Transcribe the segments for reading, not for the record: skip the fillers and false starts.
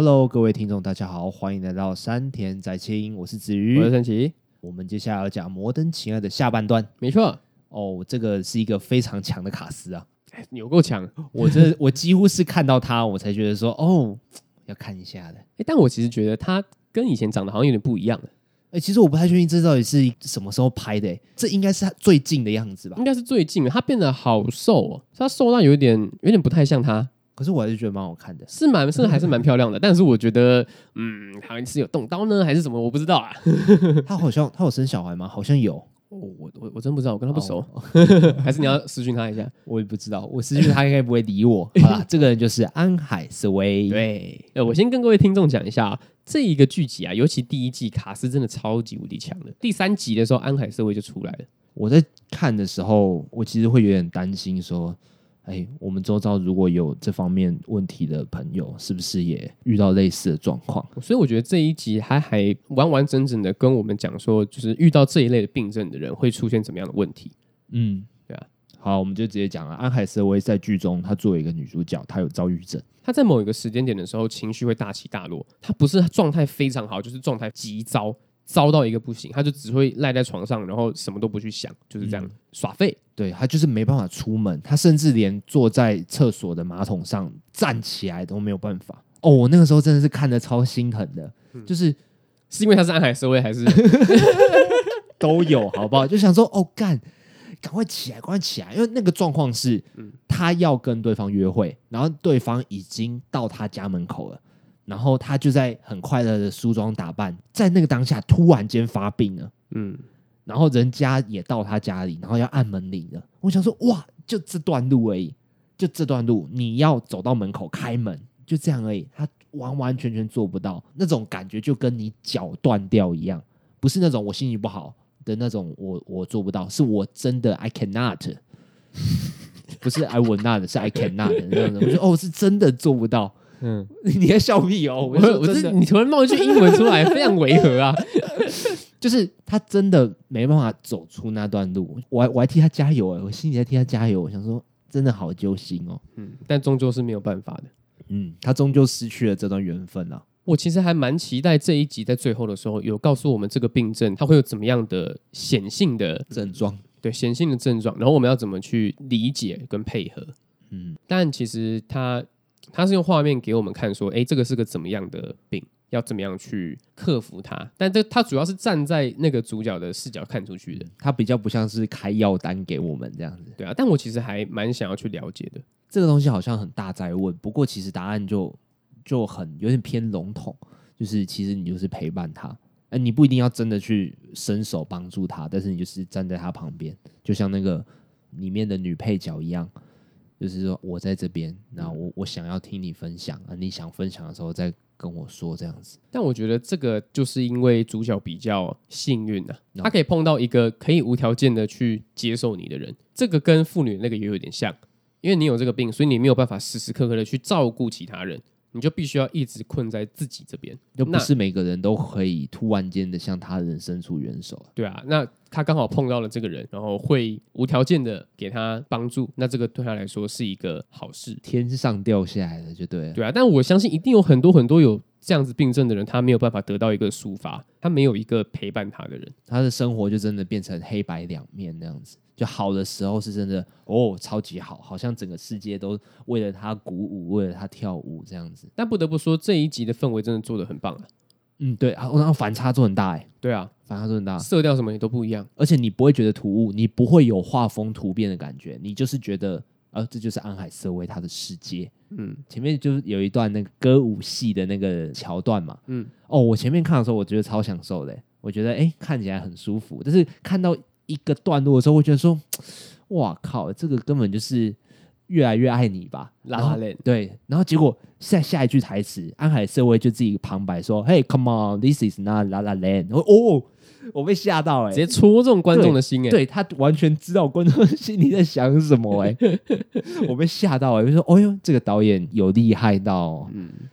Hello， 各位听众，大家好，欢迎来到山田宅青，我是子瑜，我是神奇。我们接下来要讲《摩登情爱》的下半段，没错。哦，这个是一个非常强的卡司啊，有够强！我几乎是看到他，我才觉得说，哦，要看一下的。但我其实觉得他跟以前长得好像有点不一样。其实我不太确定这到底是什么时候拍的，这应该是他最近的样子吧？应该是最近，他变得好瘦哦，他瘦到有点不太像他。可是我还是觉得蛮好看的，是还是蛮漂亮的。但是我觉得，好像是有动刀呢，还是什么，我不知道啊。他有生小孩吗？好像有，我真不知道，我跟他不熟。还是你要私讯他一下？我也不知道，我私讯他应该不会理我。好啦，这个人就是安海瑟薇。对，我先跟各位听众讲一下啊，这一个剧集啊，尤其第一季卡斯真的超级无敌强的。第三集的时候，安海瑟薇就出来了。我在看的时候，我其实会有点担心说。我们周遭如果有这方面问题的朋友，是不是也遇到类似的状况？所以我觉得这一集还完完整整的跟我们讲说，就是遇到这一类的病症的人会出现怎么样的问题。对啊。好，我们就直接讲了。安海瑟薇在剧中，她作为一个女主角，她有躁郁症。她在某一个时间点的时候，情绪会大起大落。她不是状态非常好，就是状态极糟。糟到一个不行，他就只会赖在床上，然后什么都不去想，就是这样耍废。对，他就是没办法出门，他甚至连坐在厕所的马桶上站起来都没有办法。哦，我那个时候真的是看得超心疼的，就是因为他是安海瑟薇还是都有，好不好？就想说，哦，干，赶快起来，赶快起来，因为那个状况是，他要跟对方约会，然后对方已经到他家门口了。然后他就在很快乐的梳妆打扮，在那个当下突然间发病了，然后人家也到他家里，然后要按门铃了。我想说，哇，就这段路而已，就这段路，你要走到门口开门，就这样而已。他完完全全做不到，那种感觉就跟你脚断掉一样，不是那种我心情不好的那种，我做不到，是我真的 I cannot， 不是 I will not， 是 I cannot 那种。我说，哦，是真的做不到。你在笑屁哦！我你突然冒一句英文出来，非常违和啊！就是他真的没办法走出那段路，我还替他加油，我心里在替他加油，我想说真的好揪心哦。但终究是没有办法的。他终究失去了这段缘分啊。我其实还蛮期待这一集在最后的时候有告诉我们这个病症它会有怎么样的显性的症状，对，显性的症状，然后我们要怎么去理解跟配合。但其实他是用画面给我们看说，这个是个怎么样的病，要怎么样去克服它。但他主要是站在那个主角的视角看出去的，他比较不像是开药单给我们这样子。对啊，但我其实还蛮想要去了解的。这个东西好像很大哉问，不过其实答案就很有点偏笼统，就是其实你就是陪伴他，你不一定要真的去伸手帮助他，但是你就是站在他旁边，就像那个里面的女配角一样。就是说我在这边，然后我想要听你分享，你想分享的时候再跟我说这样子。但我觉得这个就是因为主角比较幸运啊，他可以碰到一个可以无条件的去接受你的人。这个跟妇女那个也有点像，因为你有这个病，所以你没有办法时时刻刻的去照顾其他人，你就必须要一直困在自己这边。就不是每个人都可以突然间的向他人伸出援手啊。对啊，那他刚好碰到了这个人，然后会无条件的给他帮助，那这个对他来说是一个好事，天上掉下来的就对了。对啊，但我相信一定有很多很多有这样子病症的人，他没有办法得到一个抒发，他没有一个陪伴他的人，他的生活就真的变成黑白两面那样子。就好的时候是真的哦，超级好，好像整个世界都为了他鼓舞，为了他跳舞这样子。但不得不说，这一集的氛围真的做得很棒啊。对啊，然后反差做很大哎。对啊，反差做很大，色调什么也都不一样，而且你不会觉得突兀，你不会有画风突变的感觉，你就是觉得，这就是安海瑟薇她的世界。前面就是有一段那个歌舞戏的那个桥段嘛。我前面看的时候，我觉得超享受的，我觉得看起来很舒服，但是看到一个段落的时候，我觉得说，哇靠，这个根本就是越来越爱你吧，La La Land。对，然后结果下一句台词，安海瑟薇就自己旁白说 ：“Hey, come on, this is not La La Land。”我被吓到直接戳中观众的心对，他完全知道观众心里在想什么我被吓到就说，哦呦，这个导演有厉害到，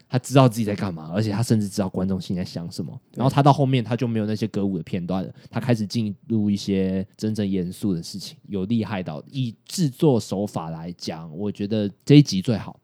他知道自己在干嘛，而且他甚至知道观众心里在想什么。然后他到后面他就没有那些歌舞的片段了，他开始进入一些真正严肃的事情，有厉害到。以制作手法来讲，我觉得这一集最好。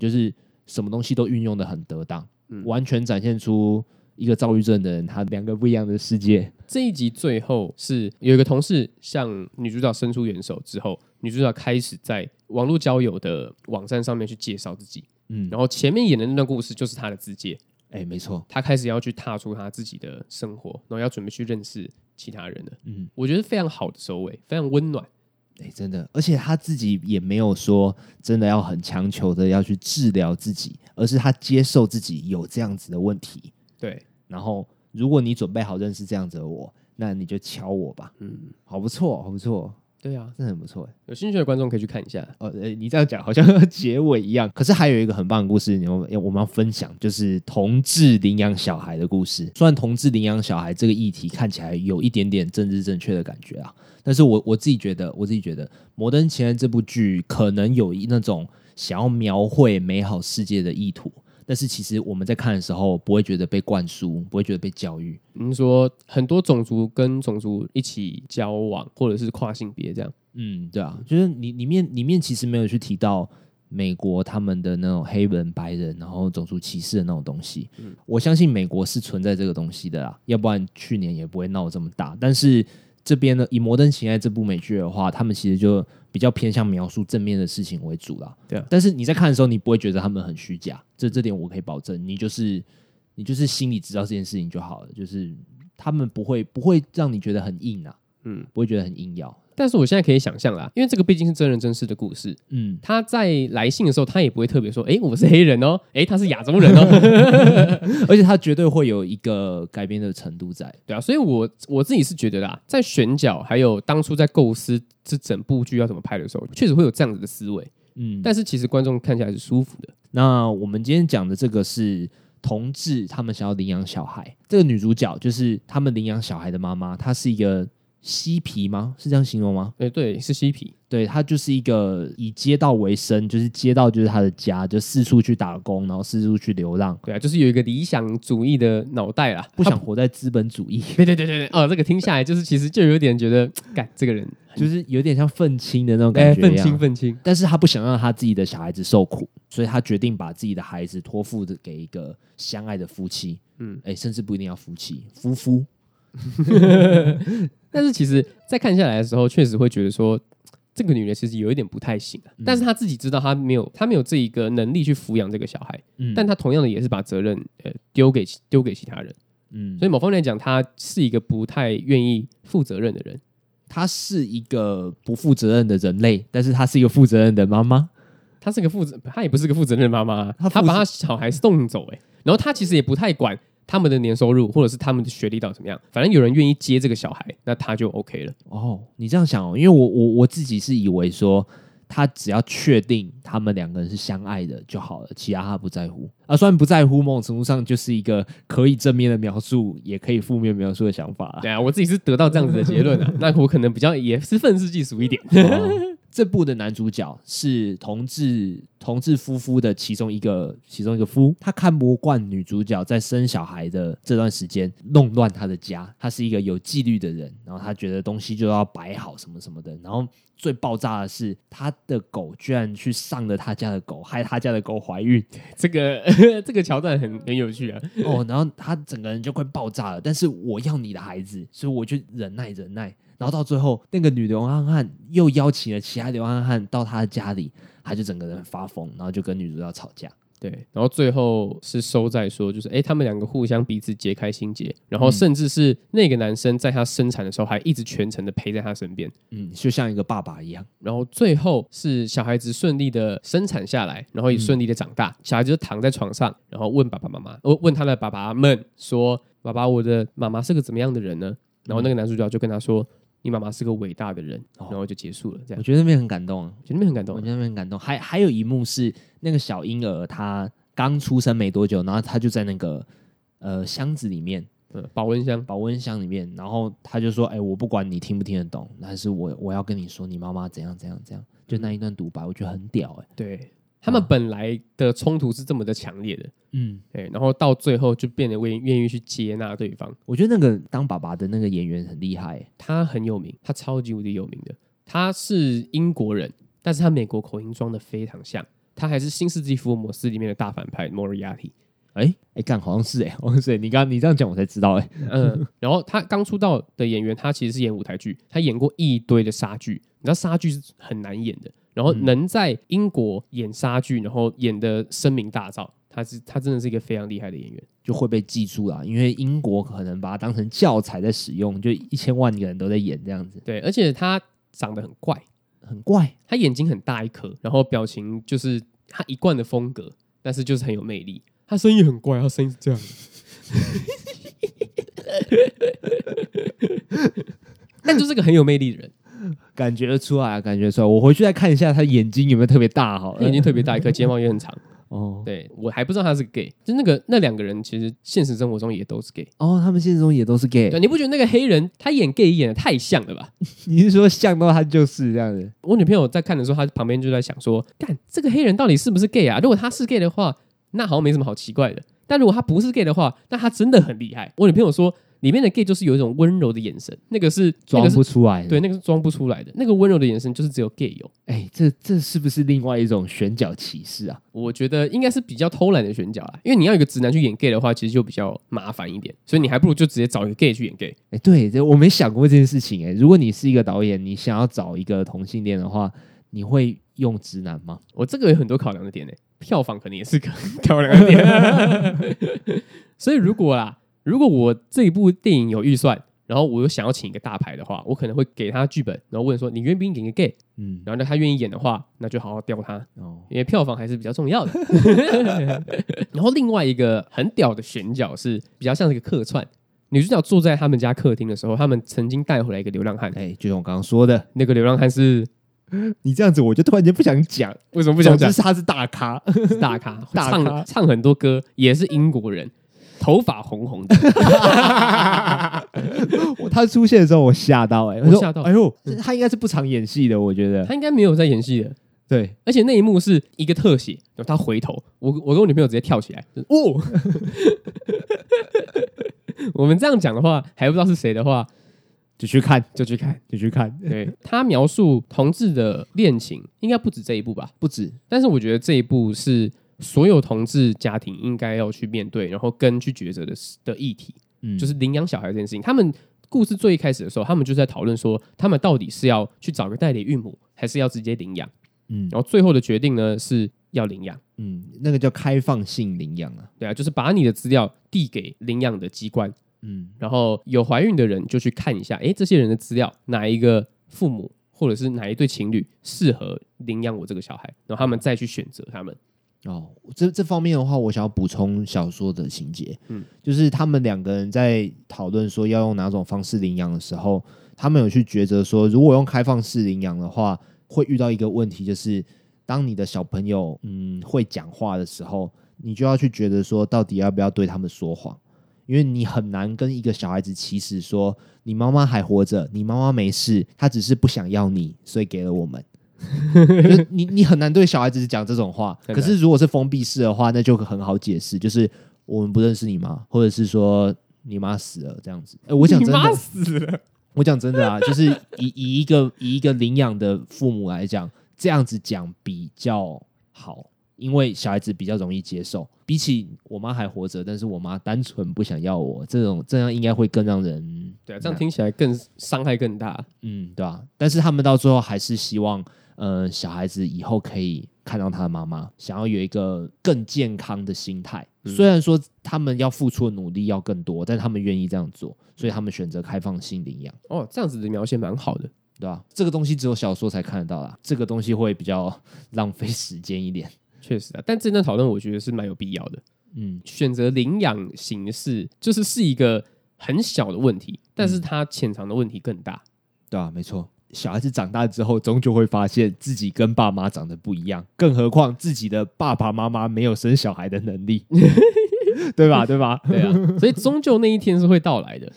就是什么东西都运用得很得当，完全展现出一个躁郁症的人他两个不一样的世界。这一集最后是有一个同事向女主角伸出援手之后，女主角开始在网络交友的网站上面去介绍自己，然后前面演的那段故事就是她的自介，没错，她开始要去踏出她自己的生活，然后要准备去认识其他人了。我觉得非常好的收尾，非常温暖。真的，而且他自己也没有说真的要很强求的要去治疗自己，而是他接受自己有这样子的问题。对，然后如果你准备好认识这样子的我，那你就敲我吧。好不错，好不错。对啊，真的很不错。有兴趣的观众可以去看一下。你这样讲好像要结尾一样。可是还有一个很棒的故事，我们要分享，就是同志领养小孩的故事。虽然同志领养小孩这个议题看起来有一点点政治正确的感觉啊，但是我自己觉得，《摩登情人》这部剧可能有那种想要描绘美好世界的意图，但是其实我们在看的时候不会觉得被灌输，不会觉得被教育。你说很多种族跟种族一起交往，或者是跨性别这样，对啊，就是你里面其实没有去提到美国他们的那种黑人、白人，然后种族歧视的那种东西。我相信美国是存在这个东西的啦，要不然去年也不会闹这么大。但是这边呢，以《摩登情爱》这部美剧的话，他们其实就比较偏向描述正面的事情为主啦。对啊，但是你在看的时候，你不会觉得他们很虚假，这点我可以保证。你就是心里知道这件事情就好了，就是他们不会让你觉得很硬啊，不会觉得很硬要。但是我现在可以想象啦，因为这个毕竟是真人真事的故事，他在来信的时候，他也不会特别说，我是黑人哦，他是亚洲人哦，而且他绝对会有一个改编的程度在，对啊，所以我自己是觉得啦，在选角还有当初在构思这整部剧要怎么拍的时候，确实会有这样子的思维，但是其实观众看起来是舒服的。那我们今天讲的这个是同志他们想要领养小孩，这个女主角就是他们领养小孩的妈妈，她是一个。嬉皮吗？是这样形容吗？对，是嬉皮。对，他就是一个以街道为生，就是街道就是他的家，就四处去打工，然后四处去流浪。对啊，就是有一个理想主义的脑袋啦，不想活在资本主义。对，这个听下来就是其实就有点觉得，干这个人就是有点像愤青的那种感觉一样。愤青。但是他不想让他自己的小孩子受苦，所以他决定把自己的孩子托付给一个相爱的夫妻。甚至不一定要夫妻，夫妇。但是其实在看下来的时候，确实会觉得说这个女人其实有一点不太行，但是她自己知道她没有这一个能力去抚养这个小孩，但她同样的也是把责任丢给其他人，所以某方面来讲，她是一个不太愿意负责任的人，她是一个不负责任的人类，但是她是一个负责任的妈妈，她也不是个负责任的妈妈，她把她小孩送走，然后她其实也不太管。他们的年收入或者是他们的学历到怎么样，反正有人愿意接这个小孩，那他就 OK 了。你这样想因为我自己是以为说他只要确定他们两个人是相爱的就好了，其他他不在乎啊。虽然不在乎某种程度上就是一个可以正面的描述也可以负面描述的想法。对啊，我自己是得到这样子的结论啊。那我可能比较也是愤世嫉俗一点。这部的男主角是同志夫妇的其中一个夫，他看不惯女主角在生小孩的这段时间弄乱他的家，他是一个有纪律的人，然后他觉得东西就要摆好什么什么的，然后最爆炸的是他的狗居然去上了他家的狗，害他家的狗怀孕，这个桥段很有趣啊。然后他整个人就快爆炸了，但是我要你的孩子，所以我就忍耐，然后到最后那个女流浪汉又邀请了其他流浪汉到她的家里，她就整个人发疯，然后就跟女主角吵架。对，然后最后是收在说就是他们两个互相彼此解开心结，然后甚至是那个男生在她生产的时候还一直全程的陪在她身边，就像一个爸爸一样。然后最后是小孩子顺利的生产下来，然后也顺利的长大，小孩子就躺在床上，然后问爸爸妈妈，问他的爸爸们说，爸爸，我的妈妈是个怎么样的人呢？然后那个男主角就跟他说，你妈妈是个伟大的人，然后就结束了。这样，我觉得那边很感动，还有一幕是那个小婴儿，他刚出生没多久，然后他就在那个箱子里面，保温箱里面，然后他就说：“我不管你听不听得懂，但是我要跟你说，你妈妈怎样怎样怎样。”就那一段独白，我觉得很屌。对，他们本来的冲突是这么的强烈的，然后到最后就变得愿意去接纳对方。我觉得那个当爸爸的那个演员很厉害，他很有名，他超级无敌有名的。他是英国人，但是他美国口音装得非常像，他还是新世纪福尔摩斯里面的大反派 Moriarty。哎干，好像是哎、欸，好像是、欸。你这样讲我才知道哎、欸。然后他刚出道的演员，他其实是演舞台剧，他演过一堆的莎剧。你知道莎剧是很难演的，然后能在英国演莎剧，然后演的声名大噪，他真的是一个非常厉害的演员，就会被记住啦。因为英国可能把它当成教材在使用，就1000万个人都在演这样子。对，而且他长得很怪，很怪。他眼睛很大一颗，然后表情就是他一贯的风格，但是就是很有魅力。他声音很怪，他声音是这样的，但就是个很有魅力的人，感觉出来、啊，感觉出来。我回去再看一下他眼睛有没有特别大好了，眼睛特别大一颗，睫毛也很长。哦，对，我还不知道他是 gay， 就那两个人其实现实生活中也都是 gay。哦，他们现实中也都是 gay。对，你不觉得那个黑人他演 gay 演得太像了吧？你是说像到他就是这样子？我女朋友在看的时候，她旁边就在想说，干这个黑人到底是不是 gay 啊？如果他是 gay 的话，那好像没什么好奇怪的，但如果他不是 gay 的话，那他真的很厉害。我女朋友说，里面的 gay 就是有一种温柔的眼神，那个是装不出来的，对，那个是装不出来的，那个温柔的眼神就是只有 gay 有。哎，这是不是另外一种选角歧视啊？我觉得应该是比较偷懒的选角啦，因为你要一个直男去演 gay 的话，其实就比较麻烦一点，所以你还不如就直接找一个 gay 去演 gay。哎，对，我没想过这件事情哎、欸。如果你是一个导演，你想要找一个同性恋的话，你会用直男吗？我这个有很多考量的点哎、欸。票房可能也是个挑两个点，所以如果我这一部电影有预算，然后我又想要请一个大牌的话，我可能会给他剧本，然后问说你愿不愿意演个 gay？ 然后他愿意演的话，那就好好雕他，因为票房还是比较重要的。然后另外一个很屌的选角是比较像是一个客串。女主角坐在他们家客厅的时候，他们曾经带回来一个流浪汉，就像我刚刚说的那个流浪汉是。你这样子，我就突然间不想讲，为什么不想讲？总之他是大咖，是大咖，唱很多歌，也是英国人，头发红红的。他出现的时候，我吓到哎、欸，我吓到，哎呦，他应该是不常演戏的，我觉得他应该没有在演戏的。对，而且那一幕是一个特写，他回头，我跟我女朋友直接跳起来，就是、哦。我们这样讲的话，还不知道是谁的话。就去看。对，他描述同志的恋情，应该不止这一部吧？不止。但是我觉得这一部是所有同志家庭应该要去面对，然后跟去抉择 的议题，就是领养小孩这件事情。他们故事最一开始的时候，他们就在讨论说，他们到底是要去找个代理孕母，还是要直接领养？然后最后的决定呢是要领养。那个叫开放性领养啊。对啊，就是把你的资料递给领养的机关。然后有怀孕的人就去看一下，哎，这些人的资料，哪一个父母或者是哪一对情侣适合领养我这个小孩，然后他们再去选择他们。哦，这方面的话，我想要补充小说的情节，就是他们两个人在讨论说要用哪种方式领养的时候，他们有去抉择说，如果用开放式领养的话，会遇到一个问题，就是当你的小朋友会讲话的时候，你就要去抉择说，到底要不要对他们说谎。因为你很难跟一个小孩子起始说你妈妈还活着，你妈妈没事，她只是不想要你，所以给了我们。就你很难对小孩子讲这种话。可是如果是封闭式的话，那就很好解释，就是我们不认识你妈，或者是说你妈死了这样子。我讲真的，你妈死了。我讲真的啊，就是以一个领养的父母来讲，这样子讲比较好。因为小孩子比较容易接受，比起我妈还活着，但是我妈单纯不想要我，这样应该会更让人对啊，这样听起来更伤害更大，对啊。但是他们到最后还是希望，小孩子以后可以看到他的妈妈，想要有一个更健康的心态。虽然说他们要付出的努力要更多，但他们愿意这样做，所以他们选择开放性领养。哦，这样子的描写蛮好的。对啊，这个东西只有小说才看得到啦，这个东西会比较浪费时间一点。确实啊，但这段讨论我觉得是蛮有必要的。选择领养形式是一个很小的问题，但是它潜藏的问题更大。对啊，没错。小孩子长大之后，终究会发现自己跟爸妈长得不一样，更何况自己的爸爸妈妈没有生小孩的能力，对吧？对啊，所以终究那一天是会到来的。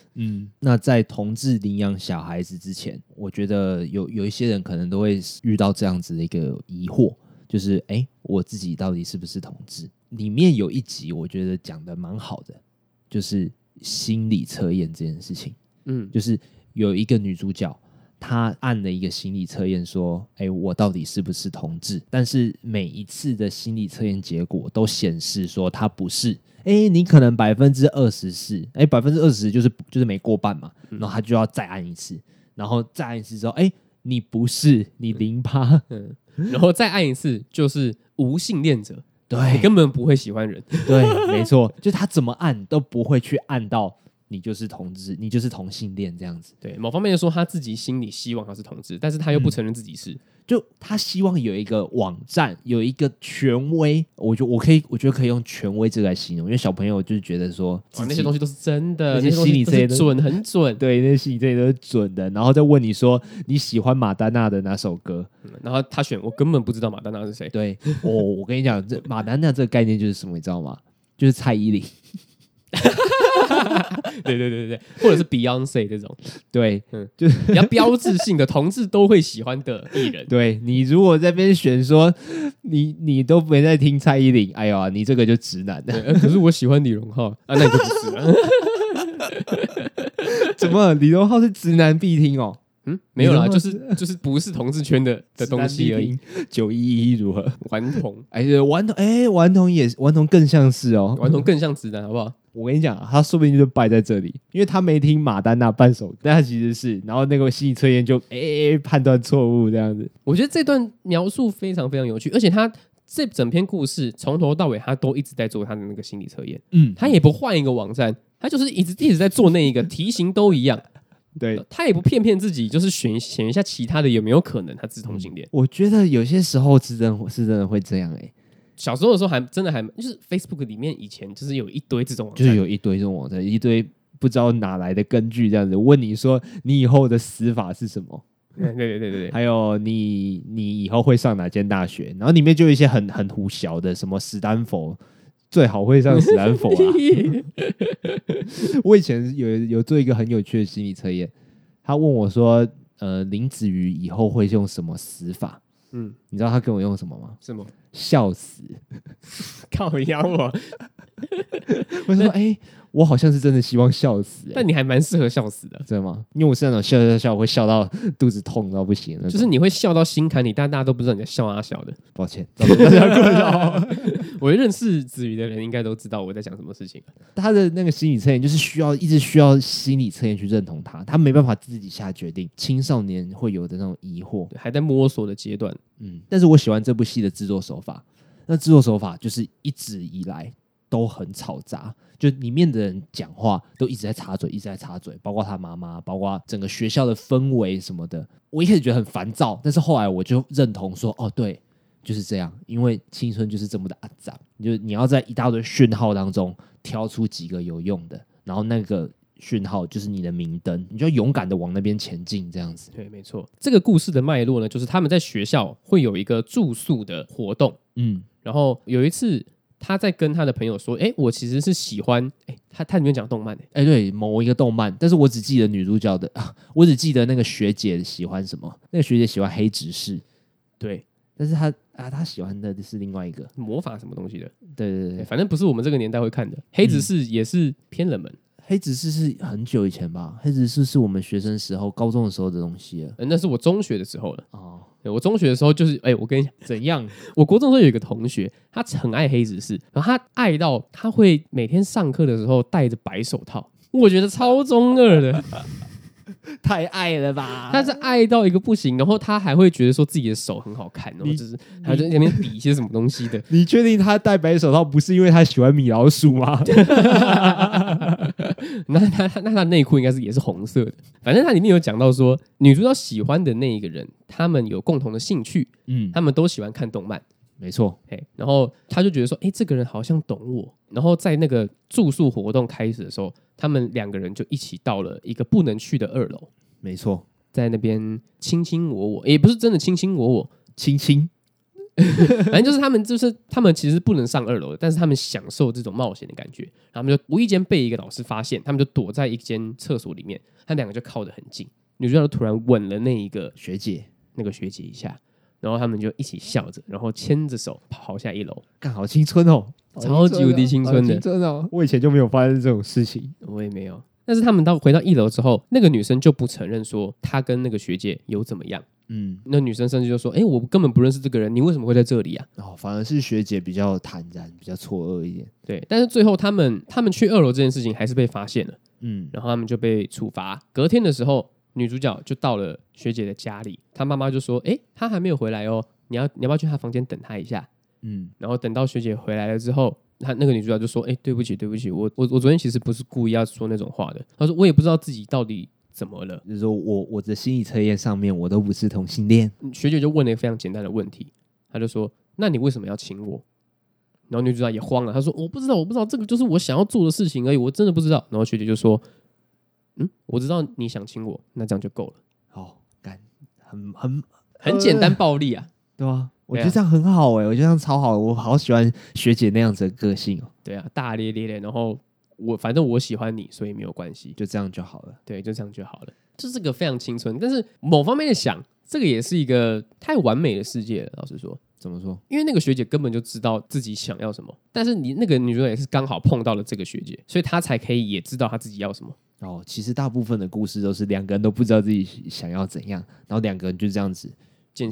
那在同志领养小孩子之前，我觉得有一些人可能都会遇到这样子的一个疑惑。就是我自己到底是不是同志？里面有一集我觉得讲的蛮好的，就是心理测验这件事情。就是有一个女主角，他按了一个心理测验说我到底是不是同志，但是每一次的心理测验结果都显示说他不是，你可能 24%， 24% 就是没过半嘛，然后他就要再按一次，然后再按一次之后你不是，你 0%、然后再按一次就是无性恋者，对，你根本不会喜欢人，对，没错，就他怎么按都不会去按到你就是同志，你就是同性恋这样子。对，某方面就说他自己心里希望他是同志，但是他又不承认自己是，就他希望有一个网站，有一个权威。我觉得可以用权威这个来形容，因为小朋友就是觉得说，那些东西都是真的，那些心理这些准，很准，对，那些心理这些都是准的。然后再问你说你喜欢马丹娜的哪首歌，然后他选我根本不知道马丹娜是谁。对，我跟你讲，马丹娜这个概念就是什么，你知道吗？就是蔡依林。对对对对，或者是 Beyonce 这种，对，就是比较标志性的同志都会喜欢的艺人。对，你如果在那边选说你都没在听蔡依林，哎呦，你这个就直男了。可是我喜欢李荣浩啊，那你就不是了。怎么李荣浩是直男必听哦？没有啦，就是不是同志圈的东西而已。911如何？顽童，顽童也顽童更像是哦，顽童更像直男，好不好？我跟你讲，他说不定就败在这里，因为他没听马丹娜半首，但他其实是，然后那个心理测验就判断错误这样子。我觉得这段描述非常非常有趣，而且他这整篇故事从头到尾，他都一直在做他的那个心理测验，他也不换一个网站，他就是一直在做那一个题型都一样。对，他也不骗自己，就是选一下其他的有没有可能他是同性恋。我觉得有些时候是真的会这样小时候的时候还真的还就是 Facebook 里面以前就是有一堆这种网站，就是有一堆这种网站，一堆不知道哪来的根据这样子问你说你以后的死法是什么？对对对对，还有你以后会上哪间大学？然后里面就有一些很胡小的，什么史丹佛最好会上史丹佛啊！我以前有做一个很有趣的心理测验，他问我说，林子瑜以后会用什么死法？你知道他跟我用什么吗？什么？笑死，靠腰啊！我说，我好像是真的希望笑死，但你还蛮适合笑死的，真的吗？因为我是那种笑，我会笑到肚子痛到不行，就是你会笑到心坎里，但大家都不知道你在笑啊笑的。抱歉，大家困扰。我认识子瑜的人应该都知道我在讲什么事情。他的那个心理测验就是需要心理测验去认同他，他没办法自己下决定。青少年会有的那种疑惑，还在摸索的阶段。但是我喜欢这部戏的制作手法。那制作手法就是一直以来都很吵杂，就里面的人讲话都一直在插嘴，一直在插嘴，包括他妈妈，包括整个学校的氛围什么的。我一开始觉得很烦躁，但是后来我就认同说，哦，对。就是这样，因为青春就是这么的阿杂，就是你要在一大堆讯号当中挑出几个有用的，然后那个讯号就是你的明灯，你就要勇敢的往那边前进，这样子。对，没错。这个故事的脉络呢，就是他们在学校会有一个住宿的活动，然后有一次他在跟他的朋友说，我其实是喜欢，他里面讲动漫，对，某一个动漫，但是我只记得女主角的，我只记得那个学姐喜欢什么，那个学姐喜欢黑执事，对。但是他喜欢的是另外一个魔法什么东西的，对对 对，反正不是我们这个年代会看的。黑执事也是偏冷门，黑执事是很久以前吧，黑执事是我们学生时候、高中的时候的东西了，那是我中学的时候了。哦，我中学的时候就是，我跟你讲怎样，我国中的时候有一个同学，他很爱黑执事，然后他爱到他会每天上课的时候戴着白手套，我觉得超中二的。太爱了吧！他是爱到一个不行，然后他还会觉得说自己的手很好看，然后就是还在那边比一些什么东西的。你确定他戴白手套不是因为他喜欢米老鼠吗？那他内裤应该是也是红色的。反正他里面有讲到说，女主角喜欢的那一个人，他们有共同的兴趣，他们都喜欢看动漫。没错，然后他就觉得说，这个人好像懂我。然后在那个住宿活动开始的时候，他们两个人就一起到了一个不能去的2楼。没错，在那边卿卿我我，也不是真的卿卿我我，卿卿。反正就是他们其实不能上2楼的，但是他们享受这种冒险的感觉。然后他们就无意间被一个老师发现，他们就躲在一间厕所里面，他们两个就靠得很近。女主角就突然吻了那一个学姐，一下。然后他们就一起笑着，然后牵着手跑下1楼，干，好青春哦，超级无敌青春的，真的。我以前就没有发生这种事情，我也没有。但是他们到回到一楼之后，那个女生就不承认说她跟那个学姐有怎么样。嗯，那女生甚至就说：“哎，我根本不认识这个人，你为什么会在这里啊？”哦，反而是学姐比较坦然，比较错愕一点。对，但是最后他们去二楼这件事情还是被发现了。嗯，然后他们就被处罚。隔天的时候，女主角就到了学姐的家里，她妈妈就说：“哎，她还没有回来哦，你要不要去她房间等她一下？”嗯，然后等到学姐回来了之后。他那个女主角就说：“哎、欸，对不起，我昨天其实不是故意要说那种话的。”她说：“我也不知道自己到底怎么了。”就是说我的心理测验上面我都不是同性恋。学姐就问了一个非常简单的问题，她就说：“那你为什么要亲我？”然后女主角也慌了，她说：“我不知道，这个就是我想要做的事情而已，我真的不知道。”然后学姐就说：“嗯，我知道你想亲我，那这样就够了。”好，干，很简单暴力啊，对啊。我觉得这样很好哎、欸，我觉得这样超好，我好喜欢学姐那样子的个性哦。对啊，大咧咧的，然后反正我喜欢你，所以没有关系，就这样就好了。对，就这样就好了，就是个非常青春，但是某方面的想，这个也是一个太完美的世界了。老实说，怎么说？因为那个学姐根本就知道自己想要什么，但是你那个女主角也是刚好碰到了这个学姐，所以她才可以也知道她自己要什么。哦，其实大部分的故事都是两个人都不知道自己想要怎样，然后两个人就这样子。渐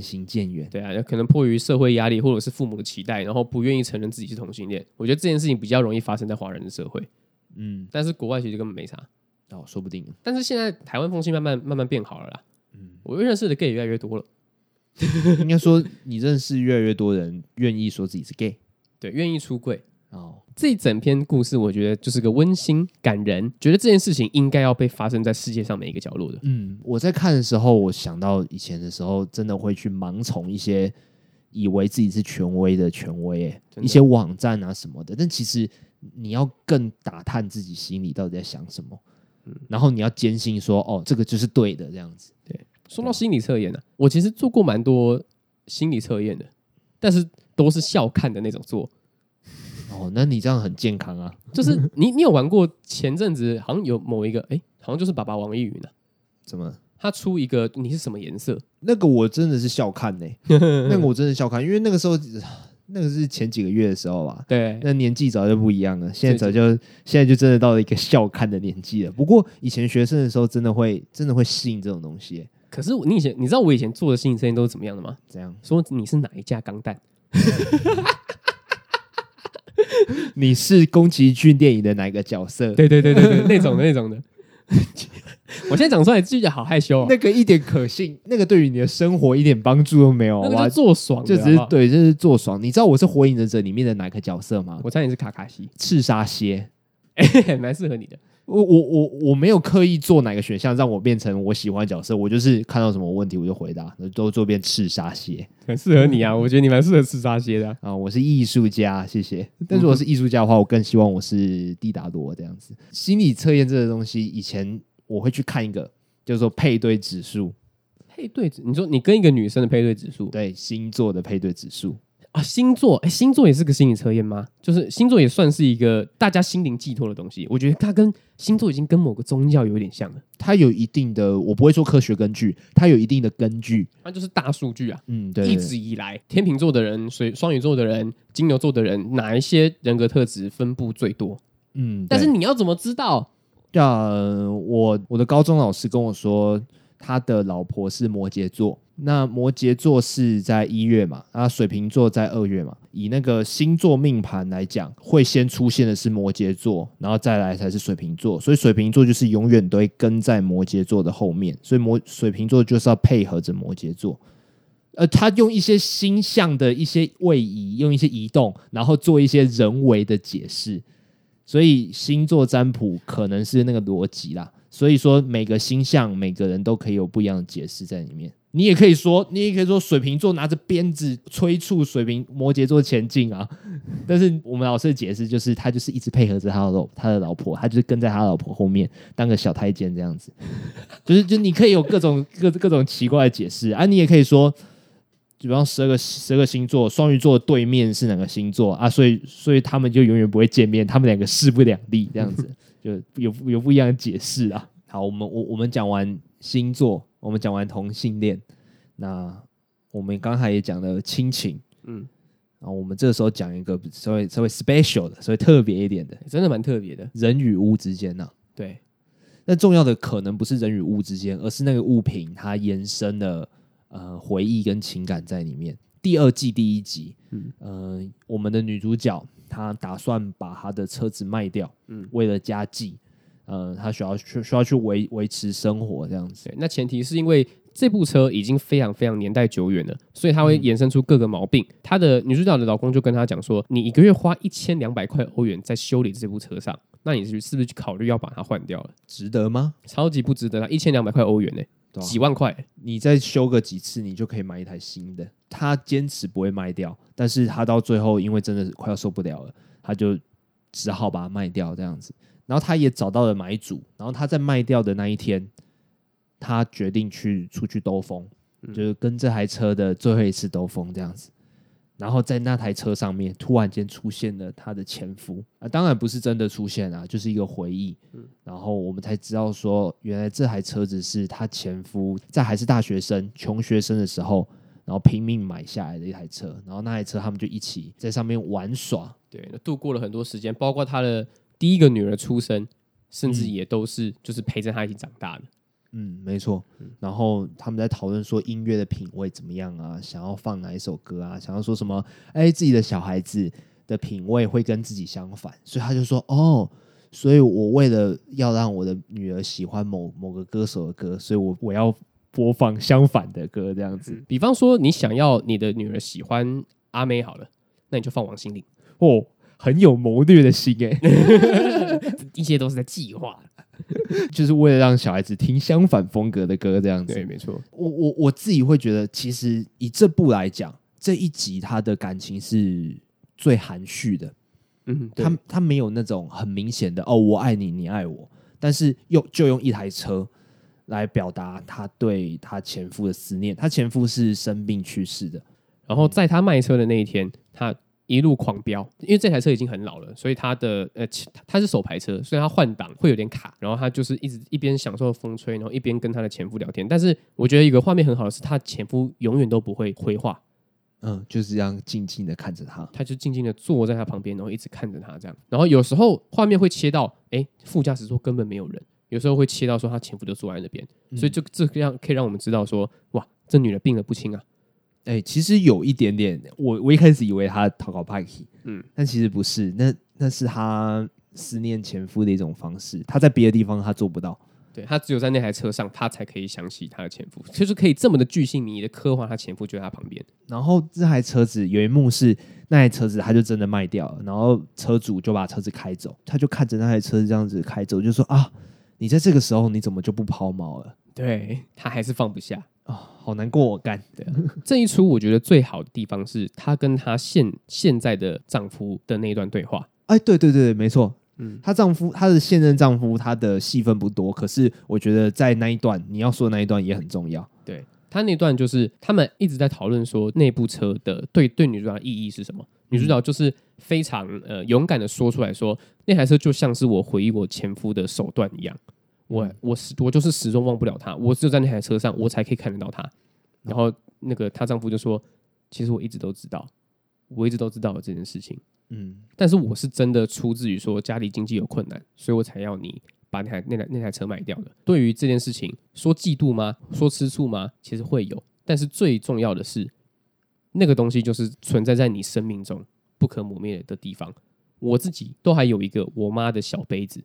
行渐远，对啊，可能迫于社会压力或者是父母的期待，然后不愿意承认自己是同性恋。我觉得这件事情比较容易发生在华人的社会，嗯，但是国外其实根本没啥，哦，说不定。但是现在台湾风气慢慢变好了啦，嗯，我认识的 gay 也越来越多了。应该说，你认识越来越多人愿意说自己是 gay， 对，愿意出柜。哦，这一整篇故事我觉得就是个温馨感人，觉得这件事情应该要被发生在世界上每一个角落的。嗯，我在看的时候，我想到以前的时候，真的会去盲从一些以为自己是权威的权威耶，一些网站啊什么的。但其实你要更打探自己心里到底在想什么，嗯，然后你要坚信说，哦，这个就是对的这样子。对，说到心理测验啊，我其实做过蛮多心理测验的，但是都是笑看的那种做。哦，那你这样很健康啊！就是你有玩过前阵子好像有某一个好像就是爸爸王一宇呢？怎么？他出一个你是什么颜色？那个我真的是笑看呢、欸，那个我真的笑看，因为那个时候那个是前几个月的时候吧？对，那年纪早就不一样了，现在就真的到了一个笑看的年纪了。不过以前学生的时候真的会信这种东西、欸。可是你知道我以前做的心理测验都是怎么样的吗？怎样？说你是哪一架钢弹？你是宫崎骏电影的哪个角色？对，那种的。我现在讲出来自己好害羞、哦。那个一点可信，那个对于你的生活一点帮助都没有。那个就做爽的好不好，就只是对，就是做爽。你知道我是火影忍者里面的哪个角色吗？我猜你是卡卡西，赤沙蝎。蛮适合你的。我没有刻意做哪个选项让我变成我喜欢的角色，我就是看到什么问题我就回答，都做变赤沙蝎，很适合你啊！我觉得你蛮适合赤沙蝎的 我是艺术家，谢谢。但如果是艺术家的话，我更希望我是蒂达罗这样子。心理测验这个东西，以前我会去看一个，就是说配对指数。配对指，你说你跟一个女生的配对指数？对，星座的配对指数。啊，星座，星座也是个心理测验吗？就是星座也算是一个大家心灵寄托的东西。我觉得它跟星座已经跟某个宗教有点像了。它有一定的，我不会说科学根据，它有一定的根据。它就是大数据啊，嗯，对。一直以来，天秤座的人、双鱼座的人、金牛座的人，哪一些人格特质分布最多？嗯，但是你要怎么知道？我的高中老师跟我说。他的老婆是摩羯座，那摩羯座是在1月嘛，那水瓶座在2月嘛。以那个星座命盘来讲，会先出现的是摩羯座，然后再来才是水瓶座，所以水瓶座就是永远都会跟在摩羯座的后面，所以水瓶座就是要配合着摩羯座。他用一些星象的一些位移，用一些移动，然后做一些人为的解释，所以星座占卜可能是那个逻辑啦。所以说每个星象每个人都可以有不一样的解释在里面。你也可以说水瓶座拿着鞭子催促摩羯座前进啊，但是我们老师的解释就是他就是一直配合着他的老婆，他就是跟在他老婆后面当个小太监这样子。就你可以有各种奇怪的解释啊。你也可以说比方12个星座，双鱼座对面是哪个星座啊，所以他们就永远不会见面，他们两个势不两立这样子。就有不一样的解释啊。好，我们讲完星座，我们讲完同性恋，那我们刚才也讲了亲情，嗯，然后我们这个时候讲一个稍微 special 的，稍微特别一点的，真的蛮特别的，人与屋之间啊。对，那重要的可能不是人与物之间，而是那个物品它延伸了回忆跟情感在里面。第二季第一集，我们的女主角她打算把她的车子卖掉，为了家计，她需要去维持生活这样子。那前提是因为这部车已经非常非常年代久远了，所以它会衍生出各个毛病。她的女主角的老公就跟她讲说，你一个月花$1200在修理这部车上，那你是不是去考虑要把它换掉了？值得吗？超级不值得啦，$1200、欸，几万块，你再修个几次你就可以买一台新的。她坚持不会卖掉，但是她到最后因为真的快要受不了了，她就只好把它卖掉这样子。然后她也找到了买主，然后她在卖掉的那一天，他决定出去兜风，就是跟这台车的最后一次兜风这样子。然后在那台车上面突然间出现了他的前夫，当然不是真的出现啊，就是一个回忆。然后我们才知道说，原来这台车子是他前夫在还是大学生穷学生的时候，然后拼命买下来的一台车。然后那台车他们就一起在上面玩耍，对，度过了很多时间，包括他的第一个女儿出生，甚至也都是就是陪着他一起长大的。没错。然后他们在讨论说音乐的品味怎么样啊，想要放哪一首歌啊，想要说什么，哎，自己的小孩子的品味会跟自己相反，所以他就说，哦，所以我为了要让我的女儿喜欢某个歌手的歌，所以我要播放相反的歌这样子。比方说你想要你的女儿喜欢阿妹好了，那你就放王心凌。哦，很有谋略的心耶，一切都是在计划就是为了让小孩子听相反风格的歌这样子。对，没错。我自己会觉得，其实以这部来讲，这一集他的感情是最含蓄的。他没有那种很明显的，哦，我爱你，你爱我，但是就用一台车来表达他对他前夫的思念。他前夫是生病去世的，然后在他卖车的那一天，他一路狂飙，因为这台车已经很老了，所以它的它是手排车，所以它换挡会有点卡。然后他就是一边享受风吹，然后一边跟他的前夫聊天。但是我觉得一个画面很好的是，他前夫永远都不会回话，就是这样静静的看着他，他就静静的坐在他旁边，然后一直看着他这样。然后有时候画面会切到，副驾驶座根本没有人，有时候会切到说他前夫就坐在那边，所以就这样可以让我们知道说，哇，这女的病得不轻啊。其实有一点点，我一开始以为他讨好派克，但其实不是，那是他思念前夫的一种方式。他在别的地方他做不到，对，他只有在那台车上，他才可以想起他的前夫，就是可以这么的巨细靡遗的刻画他前夫就在他旁边。然后这台车子有一幕是，那台车子他就真的卖掉了，然后车主就把车子开走，他就看着那台车子这样子开走，就说啊，你在这个时候你怎么就不抛锚了？对，他还是放不下。好难过我干。对，这一出我觉得最好的地方是她跟她现在的丈夫的那一段对话。对对对，没错。她的现任丈夫，她的戏份不多，可是我觉得在那一段，你要说的那一段也很重要。对，她那段就是他们一直在讨论说那部车的对女主角的意义是什么。女主角就是非常勇敢的说出来说，那台车就像是我回忆我前夫的手段一样。我就是始终忘不了他，我只有在那台车上我才可以看得到他。然后那个她丈夫就说，其实我一直都知道这件事情，但是我是真的出自于说家里经济有困难，所以我才要你把那台车卖掉的。对于这件事情，说嫉妒吗？说吃醋吗？其实会有，但是最重要的是，那个东西就是存在在你生命中不可磨灭的地方。我自己都还有一个我妈的小杯子，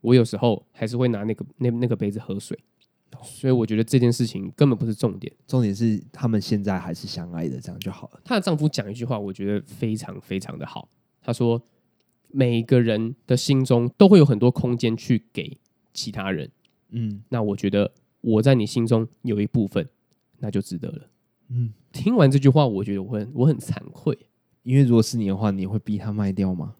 我有时候还是会拿那个杯子喝水，所以我觉得这件事情根本不是重点，重点是他们现在还是相爱的，这样就好了。她的丈夫讲一句话，我觉得非常非常的好，他说：“每个人的心中都会有很多空间去给其他人，那我觉得我在你心中有一部分，那就值得了。”听完这句话，我觉得我很惭愧，因为如果是你的话，你会逼他卖掉吗？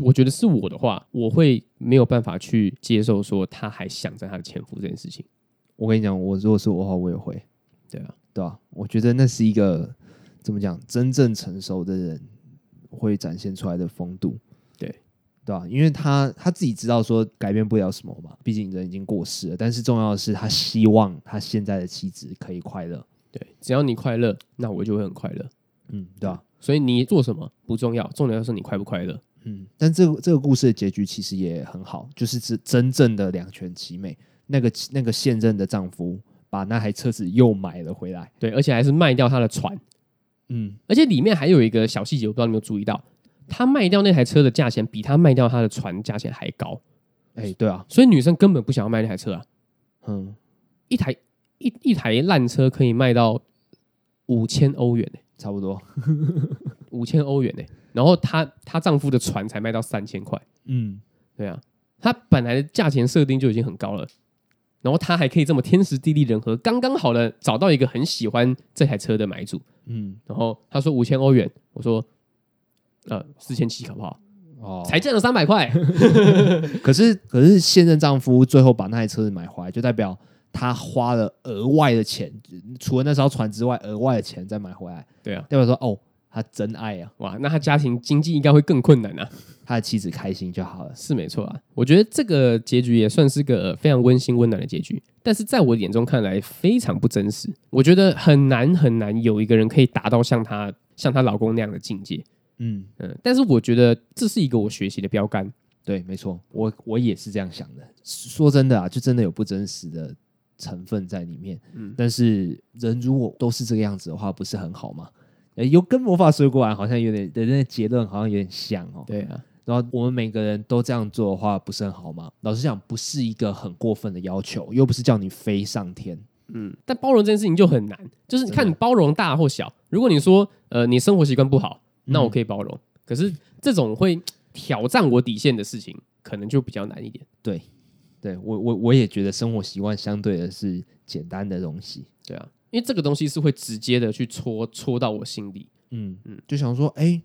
我觉得是我的话，我会没有办法去接受说他还想着他的前夫这件事情。我跟你讲，我如果是我的话，我也会。对啊，我觉得那是一个怎么讲，真正成熟的人会展现出来的风度。对啊，因为他自己知道说改变不了什么嘛，毕竟人已经过世了。但是重要的是，他希望他现在的妻子可以快乐。对，只要你快乐，那我就会很快乐。对啊。所以你做什么不重要，重要的是你快不快乐。嗯，但这个故事的结局其实也很好，就是真正的两全其美。那个现任的丈夫把那台车子又买了回来，对，而且还是卖掉他的船。嗯，而且里面还有一个小细节，我不知道你有没有注意到，他卖掉那台车的价钱比他卖掉他的船价钱还高。哎，对啊，所以女生根本不想要卖那台车啊。嗯，一台烂车可以卖到5000欧元、欸，差不多5000欧元、欸，然后她丈夫的船才卖到3000块。嗯，对啊，她本来的价钱设定就已经很高了，然后她还可以这么天时地利人和，刚刚好的找到一个很喜欢这台车的买主。嗯，然后她说5000欧元，我说4700好不好？哦，才挣了300块。可是现任丈夫最后把那台车子买回来，就代表他花了额外的钱，除了那艘船之外，额外的钱再买回来。对啊，代表说哦，他真爱啊！哇，那他家庭经济应该会更困难啊。他的妻子开心就好了，是没错啊。我觉得这个结局也算是个非常温馨温暖的结局，但是在我眼中看来非常不真实。我觉得很难很难有一个人可以达到像她老公那样的境界。嗯嗯，但是我觉得这是一个我学习的标杆。对，没错，我也是这样想的。说真的啊，就真的有不真实的成分在里面。嗯，但是人如果都是这个样子的话，不是很好吗？有跟魔法水果篮好像有点，人的结论好像有点像哦。对啊，然后我们每个人都这样做的话，不是很好吗？老实讲，不是一个很过分的要求，又不是叫你飞上天。嗯，但包容这件事情就很难，就是看你包容大或小。如果你说你生活习惯不好，那我可以包容，可是这种会挑战我底线的事情，可能就比较难一点。对，对我也觉得生活习惯相对的是简单的东西。对啊，因为这个东西是会直接的去戳到我心里。嗯嗯，就想说，哎，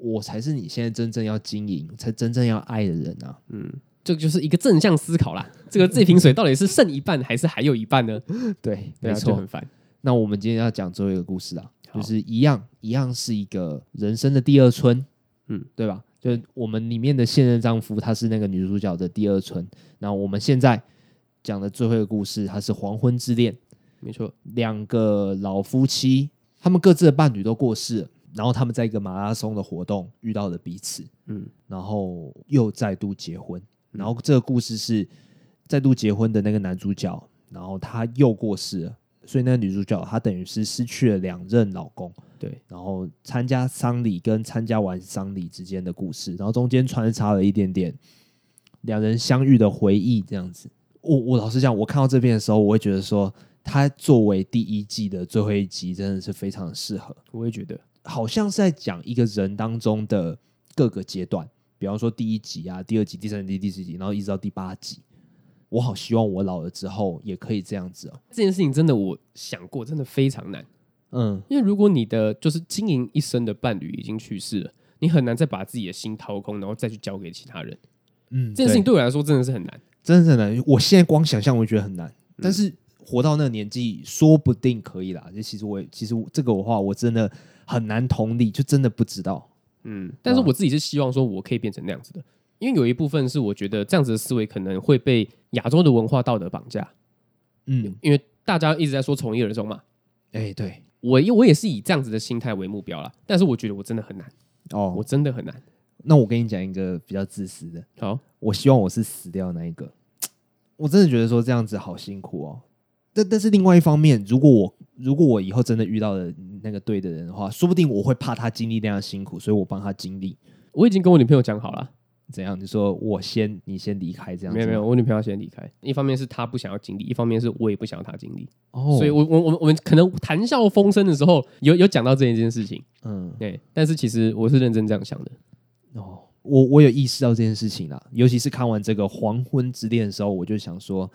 我才是你现在真正要经营、才真正要爱的人啊。嗯，这就是一个正向思考啦。这瓶水到底是剩一半还是还有一半呢？对，没错，就很烦。那我们今天要讲最后一个故事啊。就是一样是一个人生的第二春，嗯，对吧？就我们里面的现任丈夫，他是那个女主角的第二春。那我们现在讲的最后一个故事，它是黄昏之恋，没错。两个老夫妻，他们各自的伴侣都过世了，然后他们在一个马拉松的活动遇到了彼此，嗯，然后又再度结婚。然后这个故事是再度结婚的那个男主角，然后他又过世了。所以那个女主角她等于是失去了两任老公，对，然后参加丧礼跟参加完丧礼之间的故事，然后中间穿插了一点点两人相遇的回忆这样子。我老实讲，我看到这边的时候，我会觉得说，它作为第一季的最后一集，真的是非常适合。我会觉得好像是在讲一个人当中的各个阶段，比方说第一集啊、第二集、第三集、第四集，然后一直到第8集。我好希望我老了之后也可以这样子哦。这件事情真的我想过，真的非常难。嗯，因为如果你的就是经营一生的伴侣已经去世了，你很难再把自己的心掏空，然后再去交给其他人。嗯，这件事情对我来说真的是很难，真的是很难。我现在光想象我就觉得很难，但是活到那个年纪，说不定可以啦。其实这个的话，我真的很难同理，就真的不知道。嗯，但是我自己是希望说我可以变成那样子的。因为有一部分是我觉得这样子的思维可能会被亚洲的文化道德绑架，嗯，因为大家一直在说从一而终嘛，哎，对，我也是以这样子的心态为目标啦，但是我觉得我真的很难哦，我真的很难。那我跟你讲一个比较自私的，好，我希望我是死掉那一个，我真的觉得说这样子好辛苦哦。但是另外一方面，如果我以后真的遇到了那个对的人的话，说不定我会怕他经历那样辛苦，所以我帮他经历。我已经跟我女朋友讲好了。怎样？你说你先离开这样子？没有，我女朋友先离开。一方面是她不想要经历，一方面是我也不想要她经历。哦，所以我们可能谈笑风生的时候有讲到这一件事情，嗯，对。但是其实我是认真这样想的。哦，我有意识到这件事情啦，尤其是看完这个《黄昏之恋》的时候，我就想说，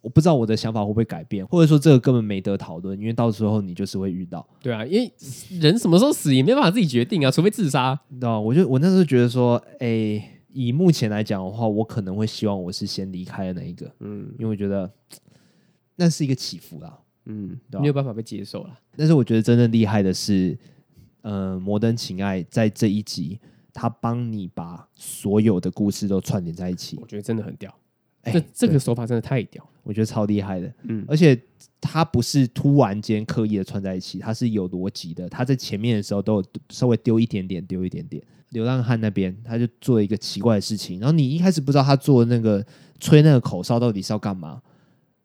我不知道我的想法会不会改变，或者说这个根本没得讨论，因为到时候你就是会遇到。对啊，因为人什么时候死也没办法自己决定啊，除非自杀。哦，我那时候觉得说，哎。以目前来讲的话，我可能会希望我是先离开的那一个，嗯，因为我觉得那是一个起伏啦，嗯，没有办法被接受啦。但是我觉得真正厉害的是，摩登情爱在这一集，他帮你把所有的故事都串联在一起，我觉得真的很屌。这个手法真的太屌了，我觉得超厉害的。嗯，而且它不是突然间刻意的串在一起，它是有逻辑的。它在前面的时候都有稍微丢一点点，丢一点点。流浪汉那边他就做了一个奇怪的事情，然后你一开始不知道他做那个吹那个口哨到底是要干嘛，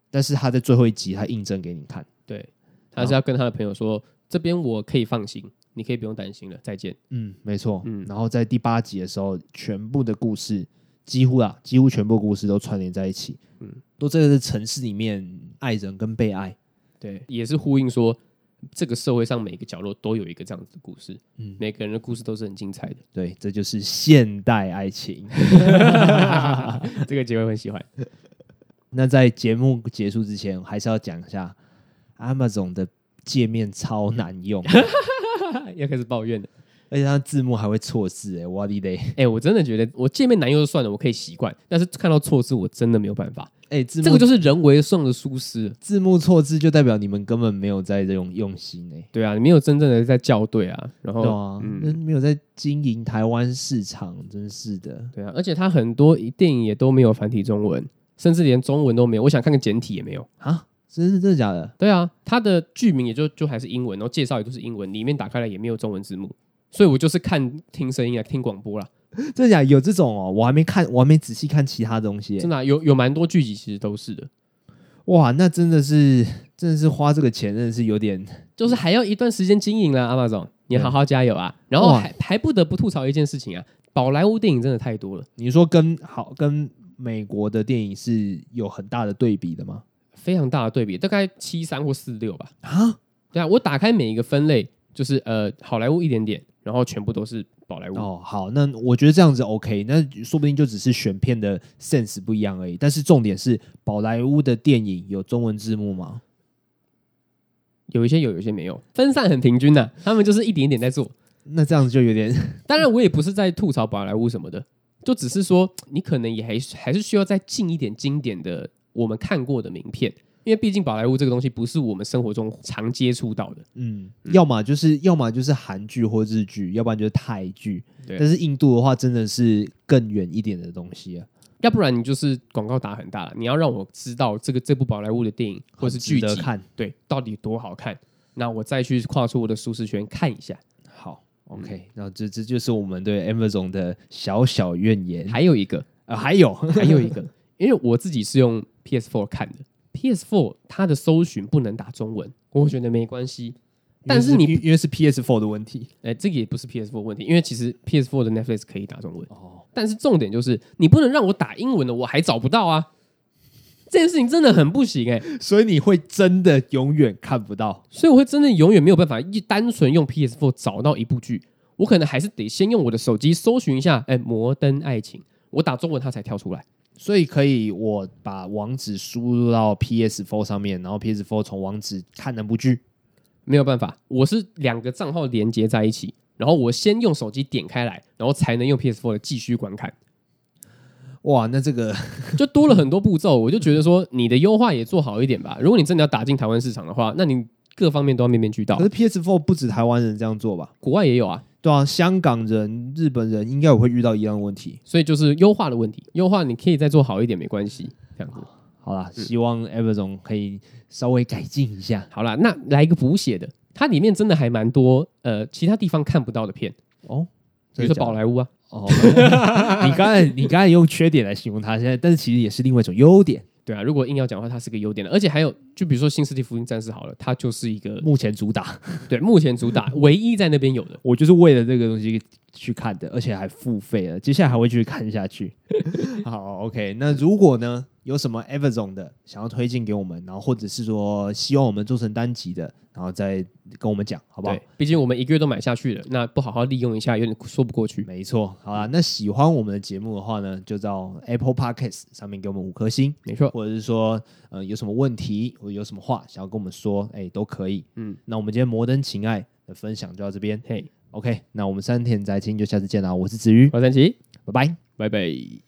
但是他在最后一集他印证给你看，对，他是要跟他的朋友说，这边我可以放心。你可以不用担心了，再见。嗯，没错。嗯，然后在第8集的时候，全部的故事几乎全部故事都串联在一起。嗯，都在这个城市里面，爱人跟被爱，对，也是呼应说，这个社会上每个角落都有一个这样子的故事。嗯，每个人的故事都是很精彩的。对，这就是现代爱情。这个结尾很喜欢。那在节目结束之前，还是要讲一下 Amazon 的界面超难用。要开始抱怨了，而且它字幕还会错字，哎，哇滴嘞！哎，我真的觉得我界面难用就算了，我可以习惯，但是看到错字我真的没有办法。哎，这个就是人为送的疏失，字幕错字就代表你们根本没有在这种用心哎。对啊，你没有真正的在校对啊，然后对啊，没有在经营台湾市场，真是的。对啊，而且它很多电影也都没有繁体中文，甚至连中文都没有，我想看个简体也没有啊。真的假的？对啊，它的剧名也就还是英文，然后介绍也都是英文，里面打开来也没有中文字幕，所以我就是看听声音啊，听广播啦。真的假的？有这种哦，我还没仔细看其他东西。真的啊，有蛮多剧集其实都是的。哇，那真的是花这个钱真的是有点，就是还要一段时间经营啦 Amazon， 你好好加油啊！然后还不得不吐槽一件事情啊，宝莱坞电影真的太多了。你说跟美国的电影是有很大的对比的吗？非常大的对比，大概73或46吧。啊，对啊，我打开每一个分类，就是好莱坞一点点，然后全部都是宝莱坞。哦，好，那我觉得这样子 OK， 那说不定就只是选片的 sense 不一样而已。但是重点是，宝莱坞的电影有中文字幕吗？有一些有，有一些没有，分散很平均呐。他们就是一点一点在做。那这样子就有点，当然我也不是在吐槽宝莱坞什么的，就只是说你可能也还是需要再进一点经典的。我们看过的名片，因为毕竟宝莱坞这个东西不是我们生活中常接触到的。嗯，要么就是韩剧或日剧，要不然就是泰剧。但是印度的话，真的是更远一点的东西啊。要不然你就是广告打很大了，你要让我知道这部宝莱坞的电影或是剧集，值得看，对，到底多好看，那我再去跨出我的舒适圈看一下。好 ，OK， 那这就是我们对 Amazon 的小小怨言。还有一个还有一个。因为我自己是用 PS4 看的 ，PS4 它的搜寻不能打中文，我觉得没关系。但是你因为是 PS4 的问题，哎，这个也不是 PS4 的问题，因为其实 PS4 的 Netflix 可以打中文。哦，但是重点就是你不能让我打英文的，我还找不到啊！这件事情真的很不行哎、欸，所以你会真的永远看不到，所以我会真的永远没有办法单纯用 PS4 找到一部剧，我可能还是得先用我的手机搜寻一下，哎，《摩登爱情》，我打中文它才跳出来。所以可以，我把网址输入到 PS4 上面，然后 PS4 从网址看那部剧。没有办法，我是2个账号连接在一起，然后我先用手机点开来，然后才能用 PS4 的继续观看。哇，那这个就多了很多步骤，我就觉得说你的优化也做好一点吧。如果你真的要打进台湾市场的话，那你各方面都要面面俱到。可是 PS4 不止台湾人这样做吧？国外也有啊。对啊，香港人、日本人应该也会遇到一样的问题，所以就是优化的问题。优化你可以再做好一点，没关系。这样子，好啦，希望 Amazon 可以稍微改进一下。好啦，那来一个补血的，它里面真的还蛮多其他地方看不到的片哦，比如说宝莱坞啊。哦，你刚才用缺点来形容它，现在但是其实也是另外一种优点。对啊，如果硬要讲的话，它是个优点的，而且还有，就比如说《新世纪福音战士》好了，它就是一个目前主打，对，目前主打唯一在那边有的。我就是为了这个东西去看的，而且还付费了，接下来还会继续看下去。好 ，OK， 那如果呢有什么 Amazon 的想要推荐给我们，然后或者是说希望我们做成单集的，然后再跟我们讲，好不好？对，毕竟我们1个月都买下去了，那不好好利用一下，有点说不过去。没错，好啦，那喜欢我们的节目的话呢，就到 Apple Podcast 上面给我们5颗星，没错，或者是说有什么问题或者有什么话想要跟我们说，哎，都可以。嗯，那我们今天摩登情爱的分享就到这边，嘿，OK， 那我们山田宅青就下次见啦，我是子瑜，我是三奇，拜拜，拜拜。